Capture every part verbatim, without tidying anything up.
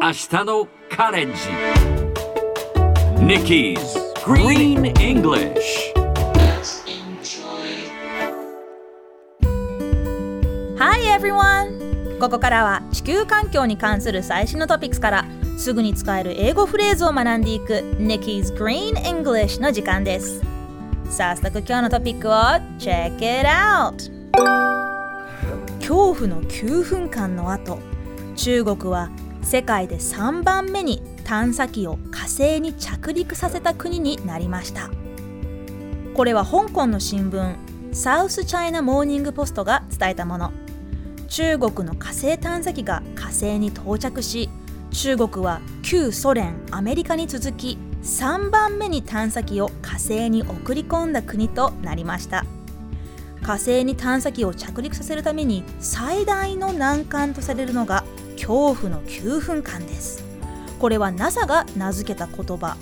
明日のカレンジ Nicky's Green English。 Hi everyone! ここからは地球環境に関する最新のトピックスからすぐに使える英語フレーズを学んでいく Nicky's Green English の時間です。早速今日のトピックを Check it out！恐怖のきゅうふんかんの後、中国は世界でさんばんめに探査機を火星に着陸させた国になりました。これは香港の新聞、サウスチャイナモーニングポストが伝えたもの。中国の火星探査機が火星に到着し、中国は旧ソ連、アメリカに続きさんばんめに探査機を火星に送り込んだ国となりました。火星に探査機を着陸させるために最大の難関とされるのが恐怖のきゅうふんかんです。これは NASA が名付けた言葉。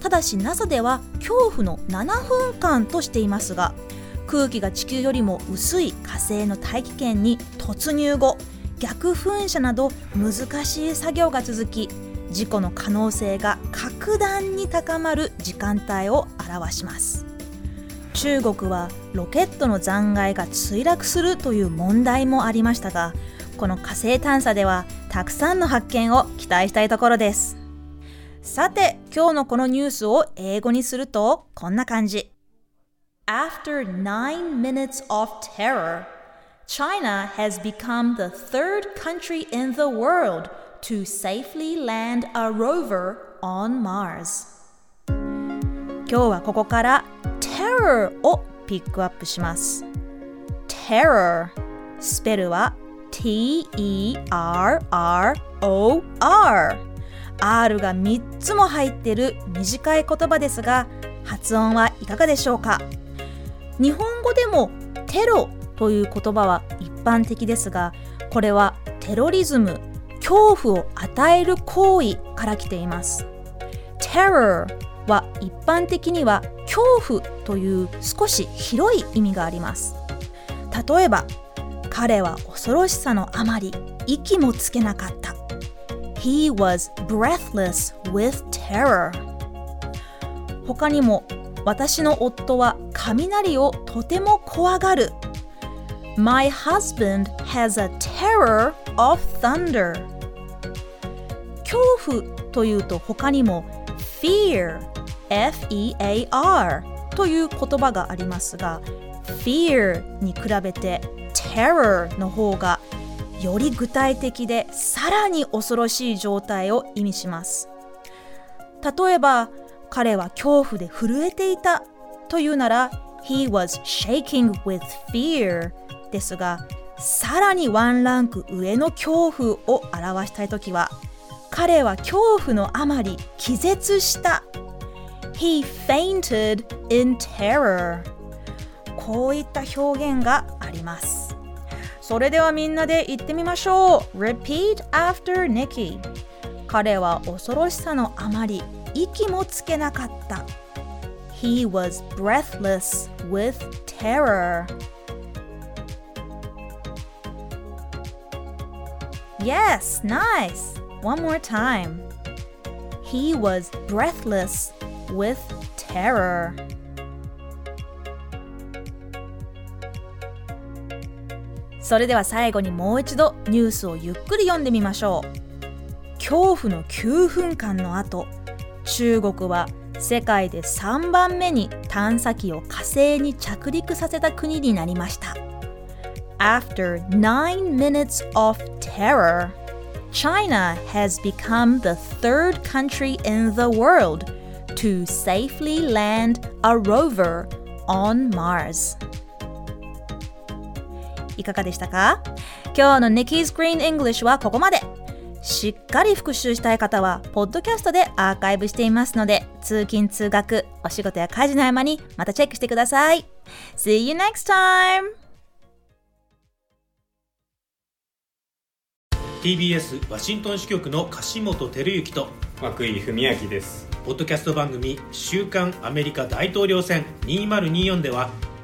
ただし NASA では恐怖のななふんかんとしていますが、空気が地球よりも薄い火星の大気圏に突入後、逆噴射など難しい作業が続き、事故の可能性が格段に高まる時間帯を表します。中国はロケットの残骸が墜落するという問題もありましたが、この火星探査ではたくさんの発見を期待したいところです。さて、今日のこのニュースを英語にするとこんな感じ。 After nine minutes of terror, China has become the third country in the world to safely land a rover on Mars。 今日はここからterror をピックアップします。terror スペルは ティーイーアールアールオーアール R がみっつも入ってる短い言葉ですが、発音はいかがでしょうか？日本語でもテロという言葉は一般的ですが、これはテロリズム、恐怖を与える行為から来ています。terror は一般的には恐怖という少し広い意味があります。例えば、彼は恐ろしさのあまり息もつけなかった。 He was breathless with terror。 他にも、私の夫は雷をとても怖がる。 My husband has a terror of thunder。 恐怖というと他にも fearエフイーエーアール という言葉がありますが、 fear に比べて terror の方がより具体的で、さらに恐ろしい状態を意味します。例えば、彼は恐怖で震えていたというなら He was shaking with fear ですが、さらにワンランク上の恐怖を表したいときは、彼は恐怖のあまり気絶した。He fainted in terror。 こういった表現があります。それではみんなで言ってみましょう。 Repeat after Nicky。 彼は恐ろしさのあまり息もつけなかった。 He was breathless with terror。 Yes, nice. One more time. He was breathless with terror. So, では最後にもう一度ニュースをゆっくり読んでみましょう。恐怖のきゅうふんかんの後、中国は世界でさんばんめに探査機を火星に着陸させた国になりました。After nine minutes of terror, China has become the third country in the world.to safely land a rover on Mars。 いかがでしたか？今日の Nicky's Green English はここまで。しっかり復習したい方はポッドキャストでアーカイブしていますので、通勤通学、お仕事や家事の合間にまたチェックしてください。 See you next time。 ティービーエス ワシントン支局の樫本照之と涌井文明です。ポッドキャスト番組週刊アメリカ大統領選にせんにじゅうよんでは、